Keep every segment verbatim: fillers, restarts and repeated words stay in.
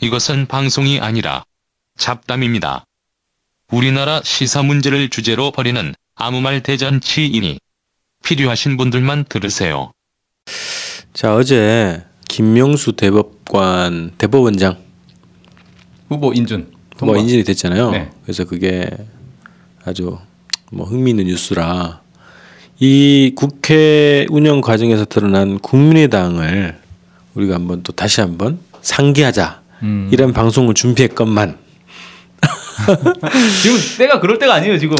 이것은 방송이 아니라 잡담입니다. 우리나라 시사 문제를 주제로 벌이는 아무 말 대잔치이니 필요하신 분들만 들으세요. 자, 어제 김명수 대법관 대법원장 후보 인준 뭐 인준이 됐잖아요. 네. 그래서 그게 아주 뭐 흥미있는 뉴스라 이 국회 운영 과정에서 드러난 국민의당을 우리가 한번 또 다시 한번 상기하자 음. 이런 방송을 준비했건만. 지금 때가 그럴 때가 아니에요 지금.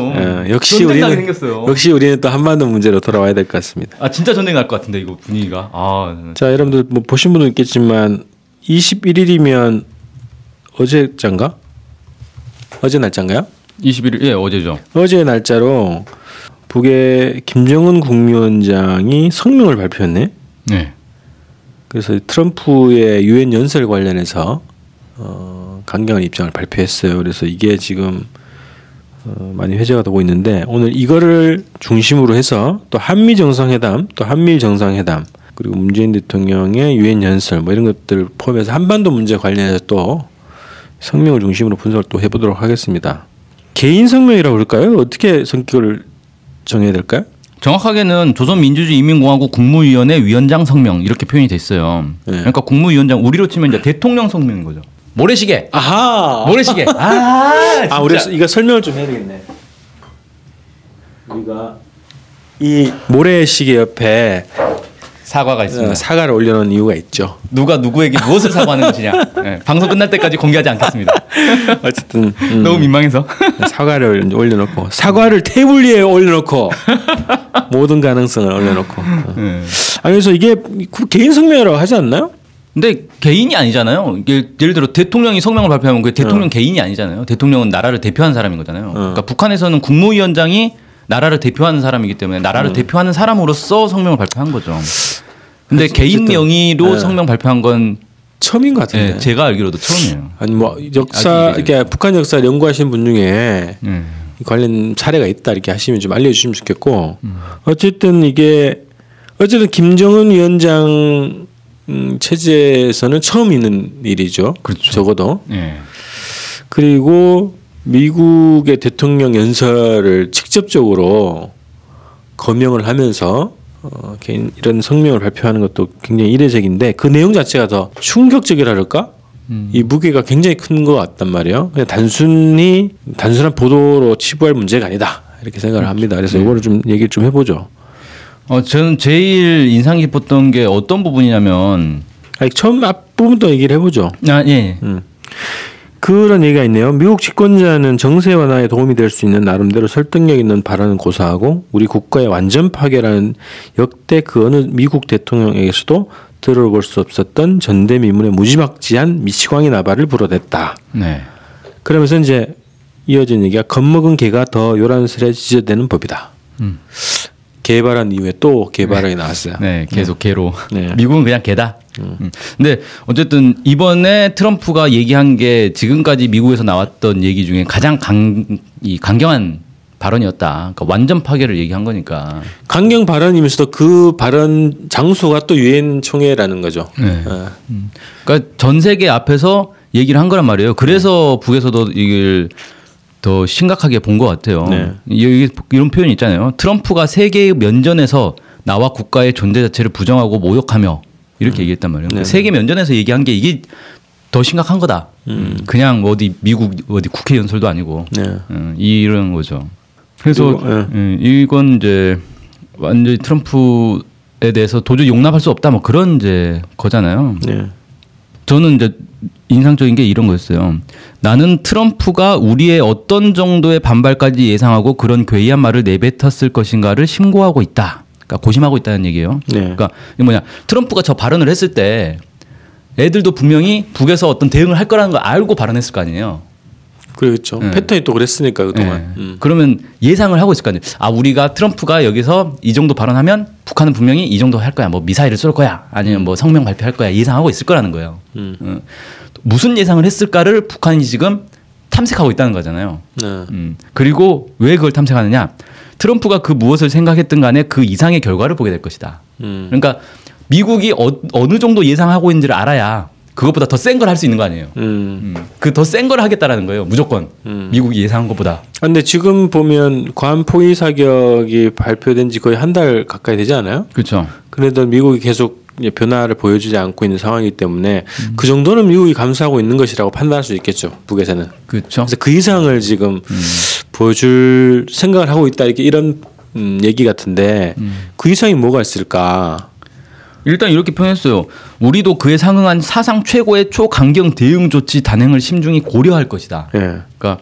예, 역시 우리는 생겼어요. 역시 우리는 또 한반도 문제로 돌아와야 될 것 같습니다. 아 진짜 전쟁 날 것 같은데 이거 분위기가. 아. 자 여러분들 뭐 보신 분도 있겠지만 이십일 일이면 어제잔가? 어제 날짜인가요? 이십일 일 예 어제죠. 어제 날짜로 북의 김정은 국무위원장이 성명을 발표했네. 네. 그래서 트럼프의 유엔 연설 관련해서 어, 강경한 입장을 발표했어요. 그래서 이게 지금 어, 많이 회자가 되고 있는데 오늘 이거를 중심으로 해서 또 한미 정상회담, 또 한미 정상회담 그리고 문재인 대통령의 유엔 연설 뭐 이런 것들 포함해서 한반도 문제 관련해서 또 성명을 중심으로 분석을 또 해보도록 하겠습니다. 개인 성명이라고 그럴까요? 어떻게 성격을 정해야 될까요? 정확하게는 조선민주주의인민공화국 국무위원회 위원장 성명 이렇게 표현이 됐어요. 네. 그러니까 국무위원장 우리로 치면 이제 대통령 성명인 거죠. 모래시계. 아하. 모래시계. 아. 아, 우리 이거 설명을 좀 해야 되겠네. 우리가 이 모래시계 옆에 사과가 있습니다. 어, 사과를 올려놓은 이유가 있죠. 누가 누구에게 무엇을 사과하는 것이냐. 네, 방송 끝날 때까지 공개하지 않겠습니다. 어쨌든 음, 너무 민망해서 사과를 올려놓고 사과를 테이블 위에 올려놓고 모든 가능성을 올려놓고. 네. 아, 그래서 이게 개인 성명이라고 하지 않나요? 근데 개인이 아니잖아요. 예를, 예를 들어 대통령이 성명을 발표하면 그 대통령 어. 개인이 아니잖아요. 대통령은 나라를 대표하는 사람인 거잖아요. 어. 그러니까 북한에서는 국무위원장이 나라를 대표하는 사람이기 때문에 나라를 음. 대표하는 사람으로서 성명을 발표한 거죠. 근데 개인 명의로 네. 성명 발표한 건 처음인 것 같은데. 네, 제가 알기로도 처음이에요. 아니 뭐 역사 이렇게 북한 역사를 연구하시는 분 중에 네. 관련 사례가 있다 이렇게 하시면 좀 알려주시면 좋겠고. 음. 어쨌든 이게 어쨌든 김정은 위원장 체제에서는 처음 있는 일이죠. 그렇죠. 적어도. 네. 그리고 미국의 대통령 연설을 직접적으로 거명을 하면서 어, 개인 이런 성명을 발표하는 것도 굉장히 이례적인데 그 내용 자체가 더 충격적이라 그럴까? 음. 이 무게가 굉장히 큰 것 같단 말이에요. 그냥 단순히 단순한 보도로 치부할 문제가 아니다 이렇게 생각을 그렇죠. 합니다. 그래서 네. 이거를 좀 얘기를 좀 해보죠. 어, 저는 제일 인상 깊었던 게 어떤 부분이냐면 아니, 처음 앞부분부터 얘기를 해보죠. 아 예. 음. 그런 얘기가 있네요. 미국 집권자는 정세 완화에 도움이 될 수 있는 나름대로 설득력 있는 발언을 고사하고 우리 국가의 완전 파괴라는 역대 그 어느 미국 대통령에게서도 들어볼 수 없었던 전대미문의 무지막지한 미치광이 나발을 불어댔다. 네. 그러면서 이제 이어진 얘기가 겁먹은 개가 더 요란스레 지저대는 법이다. 음. 개발한 이후에 또 개발이 네. 나왔어요. 네, 계속 개로. 네. 미국은 그냥 개다. 음. 근데 어쨌든 이번에 트럼프가 얘기한 게 지금까지 미국에서 나왔던 얘기 중에 가장 강, 이 강경한 발언이었다. 그러니까 완전 파괴를 얘기한 거니까. 강경 발언이면서도 그 발언 장소가 또 유엔 총회라는 거죠. 네. 어. 그러니까 전 세계 앞에서 얘기를 한 거란 말이에요. 그래서 네. 북에서도 이걸 더 심각하게 본 것 같아요. 네. 여기 이런 표현이 있잖아요. 트럼프가 세계의 면전에서 나와 국가의 존재 자체를 부정하고 모욕하며 이렇게 음. 얘기했단 말이에요. 네. 세계 면전에서 얘기한 게 이게 더 심각한 거다. 음. 그냥 어디 미국 어디 국회 연설도 아니고 네. 음, 이런 거죠. 그래서 이거, 네. 음, 이건 이제 완전히 트럼프에 대해서 도저히 용납할 수 없다. 뭐 그런 이제 거잖아요. 네. 저는 이제 인상적인 게 이런 거였어요. 나는 트럼프가 우리의 어떤 정도의 반발까지 예상하고 그런 괴이한 말을 내뱉었을 것인가를 심고하고 있다. 그러니까 고심하고 있다는 얘기예요. 네. 그러니까 뭐냐 트럼프가 저 발언을 했을 때 애들도 분명히 북에서 어떤 대응을 할 거라는 걸 알고 발언했을 거 아니에요. 그렇죠. 네. 패턴이 또 그랬으니까 그동안. 네. 음. 그러면 예상을 하고 있을 거 아니에요. 아 우리가 트럼프가 여기서 이 정도 발언하면 북한은 분명히 이 정도 할 거야. 뭐 미사일을 쏠 거야. 아니면 뭐 성명 발표할 거야. 예상하고 있을 거라는 거예요. 음. 음. 무슨 예상을 했을까를 북한이 지금 탐색하고 있다는 거잖아요. 네. 음. 그리고 왜 그걸 탐색하느냐. 트럼프가 그 무엇을 생각했든 간에 그 이상의 결과를 보게 될 것이다. 음. 그러니까 미국이 어, 어느 정도 예상하고 있는지를 알아야 그것보다 더 센 걸 할 수 있는 거 아니에요. 음. 음. 그 더 센 걸 하겠다라는 거예요. 무조건. 음. 미국이 예상한 것보다. 근데 지금 보면 괌 포위 사격이 발표된 지 거의 한 달 가까이 되지 않아요? 그렇죠. 그래도 미국이 계속 변화를 보여주지 않고 있는 상황이기 때문에 음. 그 정도는 미국이 감수하고 있는 것이라고 판단할 수 있겠죠. 북에서는. 그렇죠. 그래서 그 이상을 지금 음. 보여줄 생각을 하고 있다. 이렇게 이런 음, 얘기 같은데 음. 그 이상이 뭐가 있을까? 일단 이렇게 표현했어요. 우리도 그에 상응한 사상 최고의 초강경 대응 조치 단행을 심중히 고려할 것이다. 예. 그러니까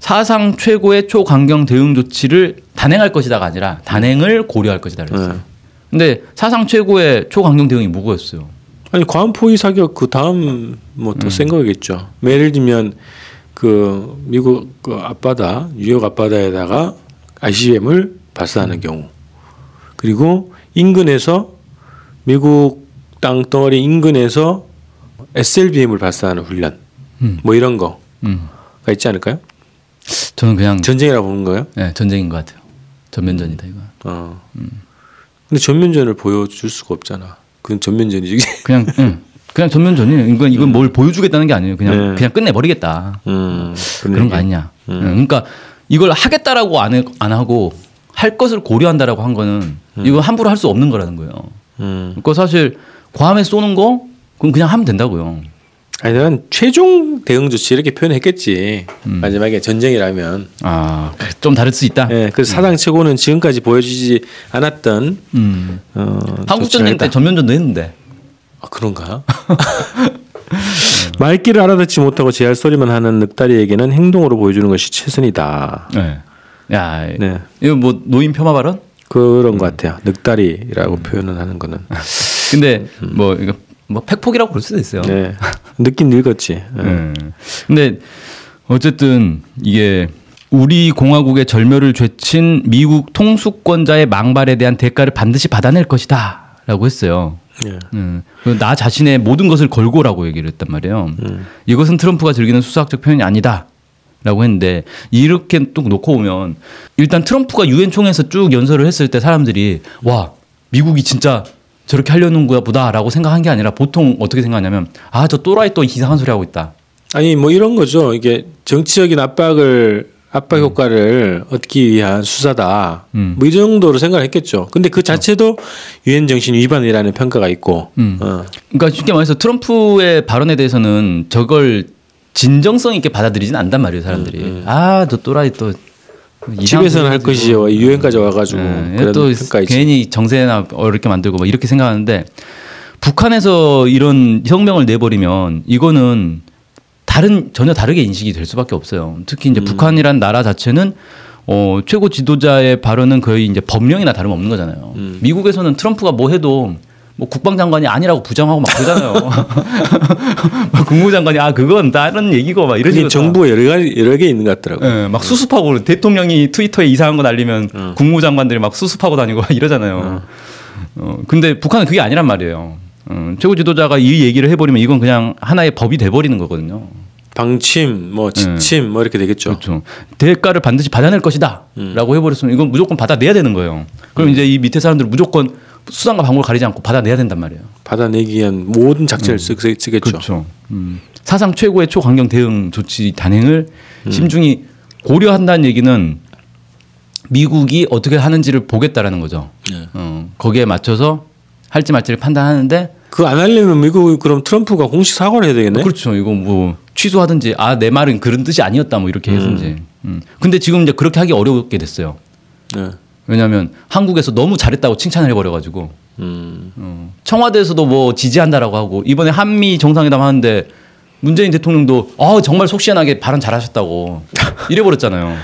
사상 최고의 초강경 대응 조치를 단행할 것이다가 아니라 단행을 고려할 것이다 그랬어요. 예. 근데 사상 최고의 초강경 대응이 뭐였어요? 아니 괌 포위 사격 그 다음 뭐 더 센 음. 거겠죠. 예를 들면 그 미국 그 앞바다, 뉴욕 앞바다에다가 아이씨비엠을 발사하는 경우, 그리고 인근에서 미국 땅덩어리 인근에서 에스엘비엠을 발사하는 훈련, 음. 뭐 이런 거가 음. 있지 않을까요? 저는 그냥 전쟁이라고 보는 거예요? 네, 전쟁인 것 같아요. 전면전이다 이거. 어. 음. 근데 전면전을 보여줄 수가 없잖아. 그건 전면전이지. 그냥 응. 그냥 전면전이에요. 이건 이건 음. 뭘 보여주겠다는 게 아니에요. 그냥 네. 그냥 끝내버리겠다. 음, 그런 거 아니냐. 음. 응. 그러니까 이걸 하겠다라고 안, 해, 안 하고 할 것을 고려한다라고 한 거는 음. 이거 함부로 할 수 없는 거라는 거예요. 음. 그거 사실 괌에 쏘는 거 그럼 그냥 하면 된다고요. 아니 난 최종 대응 조치 이렇게 표현했겠지. 음. 마지막에 전쟁이라면 아 좀 다를 수 있다. 네, 그래서 음. 사상 최고는 지금까지 보여주지 않았던 음. 어, 한국 전쟁 때 전면전도 했는데. 아 그런가? 말귀를 알아듣지 못하고 재할 소리만 하는 늑다리에게는 행동으로 보여주는 것이 최선이다. 네. 야, 네. 이거 뭐 노인 폄하 발언? 그런 음. 것 같아요. 늑다리라고 음. 표현을 하는 거는. 근데 음. 뭐 이거 뭐 팩폭이라고 볼 수도 있어요. 네. 느낀 늙었지. 음. 음. 근데 어쨌든 이게 우리 공화국의 절멸을 죄친 미국 통수권자의 망발에 대한 대가를 반드시 받아낼 것이다라고 했어요. 예. 음. 나 자신의 모든 것을 걸고라고 얘기를 했단 말이에요. 음. 이것은 트럼프가 즐기는 수사학적 표현이 아니다. 라고 했는데 이렇게 또 놓고 보면 일단 트럼프가 유엔 총회에서 쭉 연설을 했을 때 사람들이 와 미국이 진짜 저렇게 하려는 거야 보다라고 생각한 게 아니라 보통 어떻게 생각하냐면 아 저 또라이 또 이상한 소리 하고 있다. 아니 뭐 이런 거죠. 이게 정치적인 압박을 압박 효과를 음. 얻기 위한 수사다. 음. 뭐 이 정도로 생각을 했겠죠. 근데 그 자체도 유엔 정신 위반이라는 평가가 있고. 음. 어. 그러니까 쉽게 말해서 트럼프의 발언에 대해서는 저걸 진정성 있게 받아들이진 않단 말이에요 사람들이. 음, 음. 아, 또 또라이 또 집에서는 할 것이요 유엔까지 와가지고 네, 그런 또 평가이지. 괜히 정세나 어렵게 만들고 막 이렇게 생각하는데 북한에서 이런 성명을 내버리면 이거는 다른 전혀 다르게 인식이 될 수밖에 없어요. 특히 이제 음. 북한이란 나라 자체는 어, 최고 지도자의 발언은 거의 이제 법령이나 다름없는 거잖아요. 음. 미국에서는 트럼프가 뭐 해도 뭐 국방장관이 아니라고 부정하고 막 그러잖아요. 국무장관이 아 그건 다른 얘기고 막 이런 식으로 정부에 여러 개 여러 개 있는 것 같더라고요. 네, 막 응. 수습하고 대통령이 트위터에 이상한 거 날리면 응. 국무장관들이 막 수습하고 다니고 이러잖아요. 응. 어, 근데 북한은 그게 아니란 말이에요. 어, 최고 지도자가 이 얘기를 해버리면 이건 그냥 하나의 법이 돼버리는 거거든요. 방침, 뭐 지침, 네. 뭐 이렇게 되겠죠. 그렇죠. 대가를 반드시 받아낼 것이다라고 음. 해버렸으면 이건 무조건 받아내야 되는 거예요. 그럼 음. 이제 이 밑에 사람들은 무조건 수단과 방법을 가리지 않고 받아내야 된단 말이에요. 받아내기 위한 모든 작전을 음. 쓰겠죠. 그렇죠. 음. 사상 최고의 초강경 대응 조치 단행을 음. 심중히 고려한다는 얘기는 미국이 어떻게 하는지를 보겠다라는 거죠. 네. 어, 거기에 맞춰서 할지 말지를 판단하는데 그 안 하려면 미국 그럼 트럼프가 공식 사과를 해야 되겠네. 어, 그렇죠. 이거 뭐 취소하든지 아 내 말은 그런 뜻이 아니었다 뭐 이렇게 해서든지. 음. 음. 근데 지금 이제 그렇게 하기 어렵게 됐어요. 네. 왜냐하면 한국에서 너무 잘했다고 칭찬을 해버려가지고 음. 어. 청와대에서도 뭐 지지한다라고 하고 이번에 한미 정상회담 하는데 문재인 대통령도 아 정말 속 시원하게 발언 잘하셨다고 이래버렸잖아요.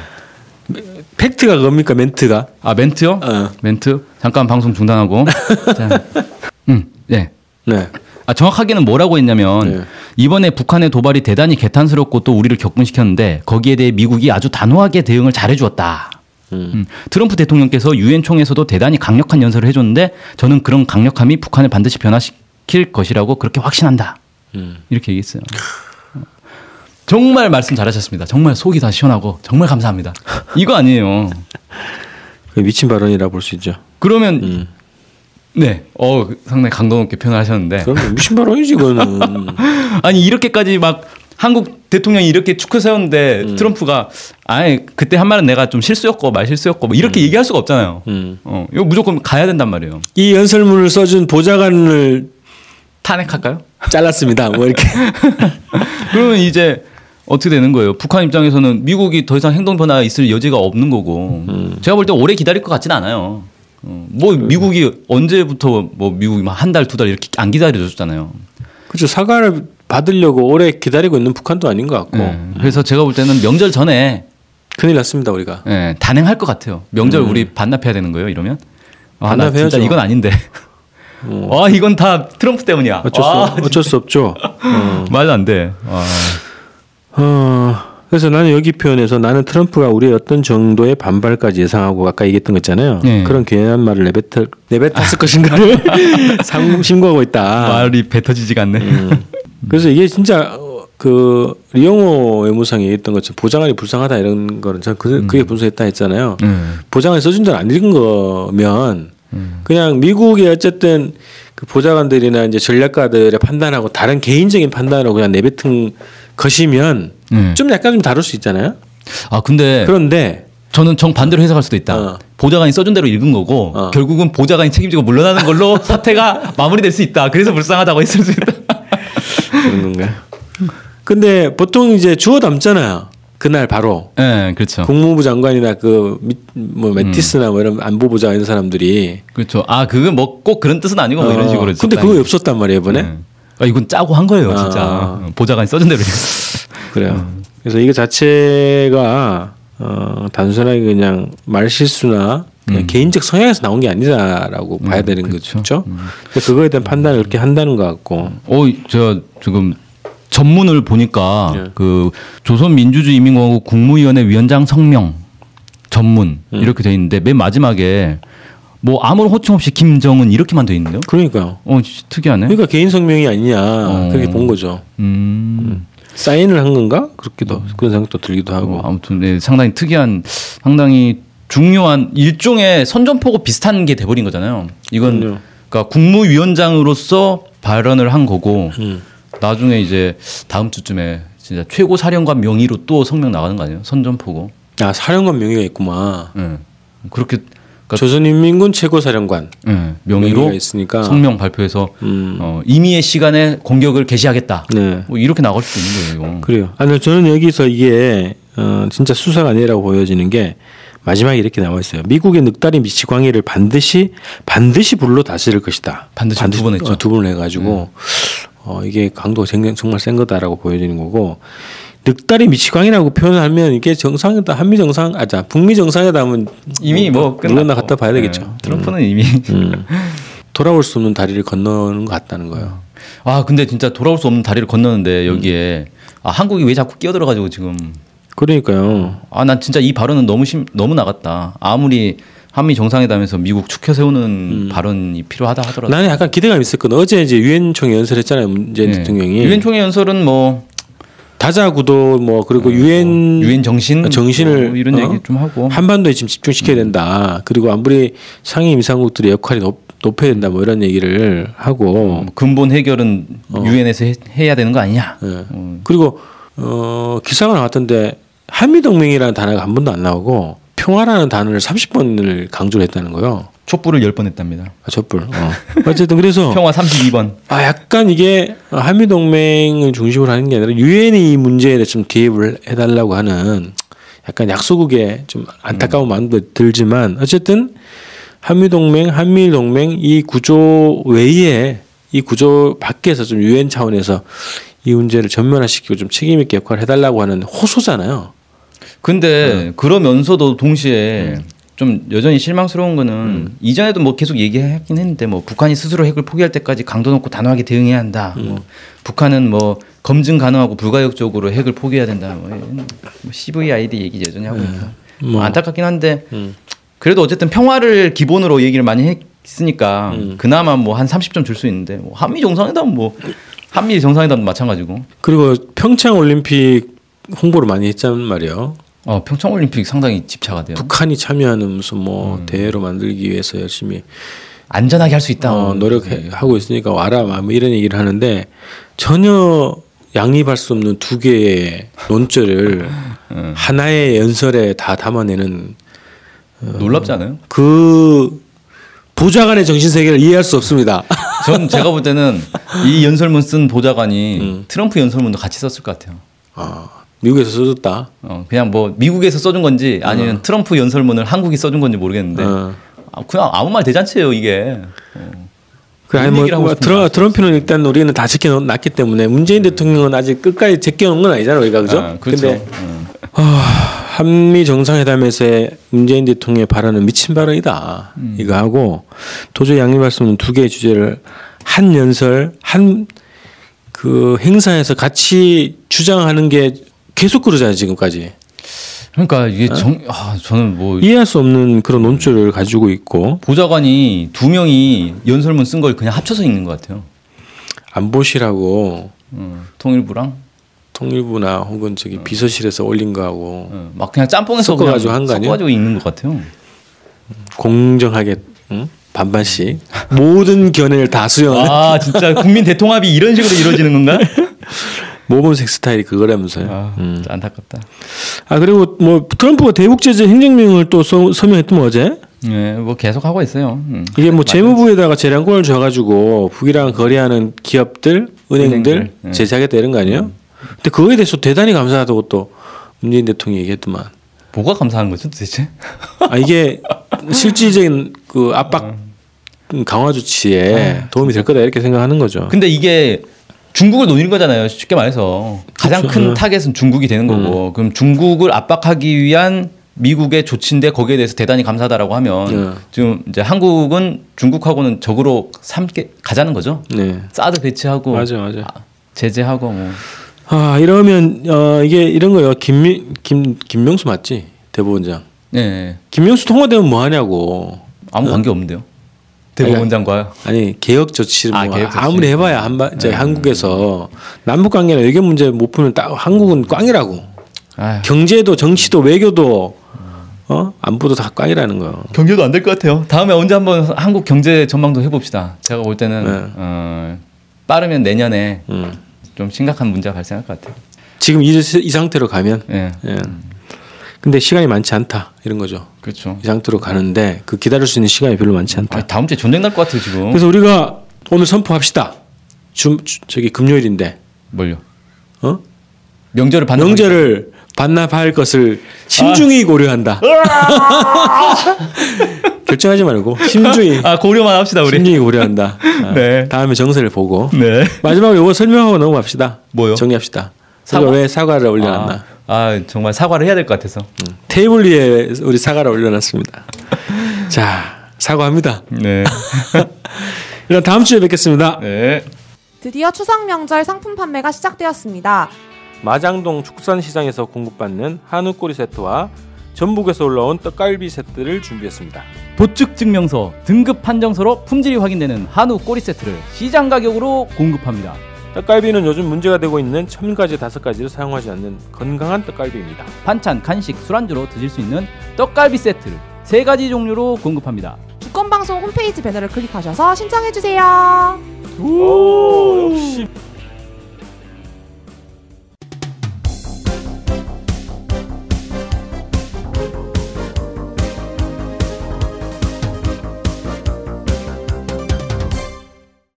팩트가 그겁니까 멘트가? 아 멘트요? 어. 멘트? 잠깐 방송 중단하고. 자. 음. 네. 네. 아, 정확하게는 뭐라고 했냐면 네. 이번에 북한의 도발이 대단히 개탄스럽고 또 우리를 격분시켰는데 거기에 대해 미국이 아주 단호하게 대응을 잘해주었다. 음. 음. 트럼프 대통령께서 유엔 총회에서도 대단히 강력한 연설을 해줬는데 저는 그런 강력함이 북한을 반드시 변화시킬 것이라고 그렇게 확신한다. 음. 이렇게 얘기했어요. 정말 말씀 잘하셨습니다. 정말 속이 다 시원하고 정말 감사합니다. 이거 아니에요. 미친 발언이라 볼 수 있죠. 그러면 음. 네. 어, 상당히 강도 높게 표현하셨는데. 그건 무슨 발언이지, 그거는. 아니, 이렇게까지 막 한국 대통령이 이렇게 축켜 세웠는데 음. 트럼프가 아니, 그때 한 말은 내가 좀 실수였고 말 실수였고 뭐 이렇게 음. 얘기할 수가 없잖아요. 음. 어, 이거 무조건 가야 된단 말이에요. 이 연설문을 써준 보좌관을 탄핵할까요? 잘랐습니다. 뭐 이렇게. 그러면 이제 어떻게 되는 거예요? 북한 입장에서는 미국이 더 이상 행동 변화가 있을 여지가 없는 거고 음. 제가 볼 때 오래 기다릴 것 같지는 않아요. 뭐 미국이 언제부터 뭐 미국이 막 한 달 두 달 이렇게 안 기다려줬잖아요. 그렇죠. 사과를 받으려고 오래 기다리고 있는 북한도 아닌 것 같고. 네. 그래서 제가 볼 때는 명절 전에 큰일 났습니다 우리가. 네. 단행할 것 같아요. 명절 음. 우리 반납해야 되는 거예요 이러면. 아, 반납해야죠. 진짜 이건 아닌데. 음. 와 이건 다 트럼프 때문이야. 어쩔 수, 와, 어쩔 수 없죠. 음. 말도 안 돼. 와. 어. 그래서 나는 여기 표현에서 나는 트럼프가 우리의 어떤 정도의 반발까지 예상하고 아까 얘기했던 거 있잖아요. 네. 그런 괜한 말을 내뱉을, 내뱉었을 아. 것인가를 상심하고 있다. 말이 뱉어지지가 않네. 음. 그래서 이게 진짜 그 리영호 외무상이 얘기했던 것처럼 보장안이 불쌍하다 이런 거는 전 그, 그게 분석했다 했잖아요. 음. 보장안이 써준 대로 안 읽은 거면 음. 그냥 미국이 어쨌든 그 보좌관들이나 이제 전략가들의 판단하고 다른 개인적인 판단으로 그냥 내뱉은 것이면 음. 좀 약간 좀 다를 수 있잖아요. 아 근데 그런데 저는 정 반대로 해석할 수도 있다. 어. 보좌관이 써준 대로 읽은 거고 어. 결국은 보좌관이 책임지고 물러나는 걸로 사태가 마무리될 수 있다. 그래서 불쌍하다고 했을 수 있다. 그런 건가요? 근데 보통 이제 주워 담잖아요. 그날 바로. 네, 그렇죠. 국무부 장관이나 그 뭐 매티스나 음. 뭐 이런 안보보좌 이런 사람들이. 그렇죠. 아 그건 뭐 꼭 그런 뜻은 아니고 뭐 어. 이런 식으로. 근데 그거 없었단 말이에요 이번에. 네. 아, 이건 짜고 한 거예요, 진짜. 아. 보좌관이 써준 대로. 그래요. 음. 그래서 이거 자체가 어, 단순하게 그냥 말 실수나 그냥 음. 개인적 성향에서 나온 게 아니다라고 음, 봐야 되는 그렇죠. 거죠. 음. 그거에 대한 판단을 그렇게 한다는 것 같고. 어, 제가 지금 전문을 보니까 예. 그 조선민주주의인민공화국 국무위원회 위원장 성명 전문 음. 이렇게 돼 있는데 맨 마지막에. 뭐 아무런 호칭 없이 김정은 이렇게만 돼 있는데요. 그러니까요. 어 특이하네. 그러니까 개인 성명이 아니냐 어. 그렇게 본 거죠. 음. 음. 사인을 한 건가? 그렇기도 음. 그런 생각도 들기도 하고. 어, 아무튼 네, 상당히 특이한, 상당히 중요한 일종의 선전포고 비슷한 게 돼버린 거잖아요. 이건 그럼요. 그러니까 국무위원장으로서 발언을 한 거고 음. 나중에 이제 다음 주쯤에 진짜 최고 사령관 명의로 또 성명 나가는 거 아니에요? 선전포고. 아 사령관 명의가 있구만. 음. 그렇게. 그러니까 조선인민군 최고사령관 네, 명의로 있으니까. 성명 발표해서 음. 어, 임의의 시간에 공격을 개시하겠다. 네. 뭐 이렇게 나갈 수도 있는 거예요. 이거. 그래요. 아니 저는 여기서 이게 어, 진짜 수사가 아니라고 보여지는 게 마지막에 이렇게 나와 있어요. 미국의 늑다리 미치광이를 반드시 반드시 불로 다스릴 것이다. 반드시, 반드시 두 번 했죠. 어, 두 번 해가지고 네. 어, 이게 강도가 정말 센 거다라고 보여지는 거고. 늑다리 미치광이라고 표현하면 이게 정상이다 한미 정상 아자 북미 정상회담은 이미 뭐 물러나 갔다 봐야 되겠죠. 네, 트럼프는 음. 이미 음. 돌아올 수 없는 다리를 건너는 것 같다는 거예요. 아 근데 진짜 돌아올 수 없는 다리를 건너는데 여기에 음. 아, 한국이 왜 자꾸 끼어들어가지고 지금 그러니까요. 아 난 진짜 이 발언은 너무 심 너무 나갔다. 아무리 한미 정상회담에서 미국 축켜 세우는 음. 발언이 필요하다 하더라도 나는 약간 기대감이 있었거든. 어제 이제 유엔 총회 연설했잖아요 문재인 네. 대통령이. 유엔 총회 연설은 뭐 다자구도 뭐 그리고 유엔 유엔 정신 정신을 뭐 이런 어? 얘기 좀 하고 한반도에 지금 집중시켜야 된다. 그리고 아무리 상임 이사국들의 역할이 높, 높여야 된다. 뭐 이런 얘기를 하고 근본 해결은 유엔에서 어. 해야 되는 거 아니냐. 네. 어. 그리고 어, 기사가 나왔던데 한미동맹이라는 단어가 한 번도 안 나오고 평화라는 단어를 삼십 번을 강조를 했다는 거예요. 촛불을 열 번 했답니다. 아, 촛불. 어. 어쨌든 그래서 평화 삼십이 번. 아 약간 이게 한미 동맹을 중심으로 하는 게 아니라 유엔이 이 문제에 좀 개입을 해달라고 하는 약간 약소국의 좀 안타까운 마음도 들지만 어쨌든 한미 동맹, 한미 동맹 이 구조 외에 이 구조 밖에서 좀 유엔 차원에서 이 문제를 전면화시키고 좀 책임 있게 역할을 해달라고 하는 호소잖아요. 근데 음. 그러면서도 동시에. 음. 좀 여전히 실망스러운 거는 음. 이전에도 뭐 계속 얘기하긴 했는데 뭐 북한이 스스로 핵을 포기할 때까지 강도 높고 단호하게 대응해야 한다. 음. 뭐 북한은 뭐 검증 가능하고 불가역적으로 핵을 포기해야 된다. 뭐 씨브이아이디 얘기 여전히 하고 있다. 음. 뭐 안타깝긴 한데 음. 그래도 어쨌든 평화를 기본으로 얘기를 많이 했으니까 음. 그나마 뭐 한 삼십 점 줄 수 있는데 뭐 한미 정상회담 뭐 한미 정상회담도 마찬가지고. 그리고 평창 올림픽 홍보를 많이 했단 말이에요. 어 평창 올림픽 상당히 집착이 돼요. 북한이 참여하는 무슨 뭐 음. 대회로 만들기 위해서 열심히 안전하게 할 수 있다. 어, 노력하고 있으니까 와라 뭐 이런 얘기를 하는데 전혀 양립할 수 없는 두 개의 논조를 음. 하나의 연설에 다 담아내는 어, 놀랍지 않아요? 그 보좌관의 정신세계를 이해할 수 없습니다. 전 제가 볼 때는 이 연설문 쓴 보좌관이 음. 트럼프 연설문도 같이 썼을 것 같아요. 아, 미국에서 써줬다. 어, 그냥 뭐 미국에서 써준 건지 아니면 어. 트럼프 연설문을 한국이 써준 건지 모르겠는데 어. 아, 그냥 아무 말 대잔치예요 이게. 어. 그 아니 뭐, 뭐 트럼, 트럼프는 일단 우리는 다 제껴놨기 때문에 문재인 대통령은 아직 끝까지 제껴놓은 건 아니잖아요, 우리가 그죠? 아, 그렇죠. 근데 음. 어, 한미 정상회담에서의 문재인 대통령의 발언은 미친 발언이다. 음. 이거 하고 도저히 양립할 수 없는 두 개의 주제를 한 연설, 한 그 행사에서 같이 주장하는 게 계속 그러잖아요, 지금까지. 그러니까 이게 정, 아, 저는 뭐 이해할 수 없는 그런 논조를 가지고 있고 보좌관이 두 명이 연설문 쓴 걸 그냥 합쳐서 읽는 것 같아요. 안보실하고 음, 통일부랑 통일부나 혹은 저기 음. 비서실에서 올린 거하고 음, 막 그냥 짬뽕해서 섞어가지고 한 거 아니에요? 섞어가지고 읽는 것 같아요. 공정하게 응? 반반씩 모든 견해를 다 수용하는. 아 진짜 국민 대통합이 이런 식으로 이루어지는 건가? 모범색 스타일이 그거라면서요. 아, 음. 안타깝다. 아 그리고 뭐 트럼프가 대북 제재 행정명령을 또 서, 서명했던 뭐 어제? 네, 뭐 계속 하고 있어요. 음. 이게 뭐 맞는지. 재무부에다가 재량권을 줘가지고 북이랑 거래하는 기업들, 은행들 네. 제재하겠다 이런 거 아니에요? 음. 근데 그거에 대해서 대단히 감사하다고 또 문재인 대통령이 얘기했더만. 뭐가 감사한 거죠, 도대체? 아 이게 실질적인 그 압박 강화 조치에 네. 도움이 될 거다 이렇게 생각하는 거죠. 근데 이게 중국을 노리는 거잖아요. 쉽게 말해서 가장 그렇죠. 큰 타겟은 중국이 되는 거고 음. 그럼 중국을 압박하기 위한 미국의 조치인데 거기에 대해서 대단히 감사하다라고 하면 음. 지금 이제 한국은 중국하고는 적으로 삼게 가자는 거죠. 네. 사드 배치하고 맞아, 맞아. 제재하고 뭐. 아 이러면 어, 이게 이런 거예요. 김미, 김 김명수 맞지 대법원장. 네. 김명수 통화되면 뭐 하냐고. 아무 관계 응? 없는데요. 대법원장과 아니 개혁 조치를 아, 뭐 개혁 조치. 아무리 해봐야 한바, 네. 한국에서 남북 관계나 외교 문제 못 풀면 딱 한국은 꽝이라고. 아유. 경제도 정치도 외교도 어? 안보도 다 꽝이라는 거요. 경제도 안 될 것 같아요. 다음에 언제 한번 한국 경제 전망도 해봅시다. 제가 볼 때는 네. 어, 빠르면 내년에 음. 좀 심각한 문제가 발생할 것 같아요. 지금 이, 이 상태로 가면. 네. 예. 근데 시간이 많지 않다 이런 거죠. 그렇죠. 이 상태로 가는데 그 기다릴 수 있는 시간이 별로 많지 않다. 아니, 다음 주에 전쟁 날 것 같아요 지금. 그래서 우리가 오늘 선포합시다. 주, 주, 저기 금요일인데. 뭘요? 어? 명절을 반납. 명절을 반납할 것을 신중히 아. 고려한다. 결정하지 말고 신중히. 아 고려만 합시다 우리. 신중히 고려한다. 아, 네. 다음에 정세를 보고. 네. 마지막으로 이거 설명하고 넘어갑시다. 뭐요? 정리합시다. 사과? 왜 사과를 올려놨나? 아. 아 정말 사과를 해야 될 것 같아서 음. 테이블 위에 우리 사과를 올려놨습니다. 자 사과합니다. 네. 그럼 다음 주에 뵙겠습니다. 네. 드디어 추석 명절 상품 판매가 시작되었습니다. 마장동 축산시장에서 공급받는 한우 꼬리 세트와 전북에서 올라온 떡갈비 세트를 준비했습니다. 도축 증명서, 등급 판정서로 품질이 확인되는 한우 꼬리 세트를 시장 가격으로 공급합니다. 떡갈비는 요즘 문제가 되고 있는 천 가지, 다섯 가지를 사용하지 않는 건강한 떡갈비입니다. 반찬, 간식, 술안주로 드실 수 있는 떡갈비 세트를 세 가지 종류로 공급합니다. 주권방송 홈페이지 배너를 클릭하셔서 신청해주세요.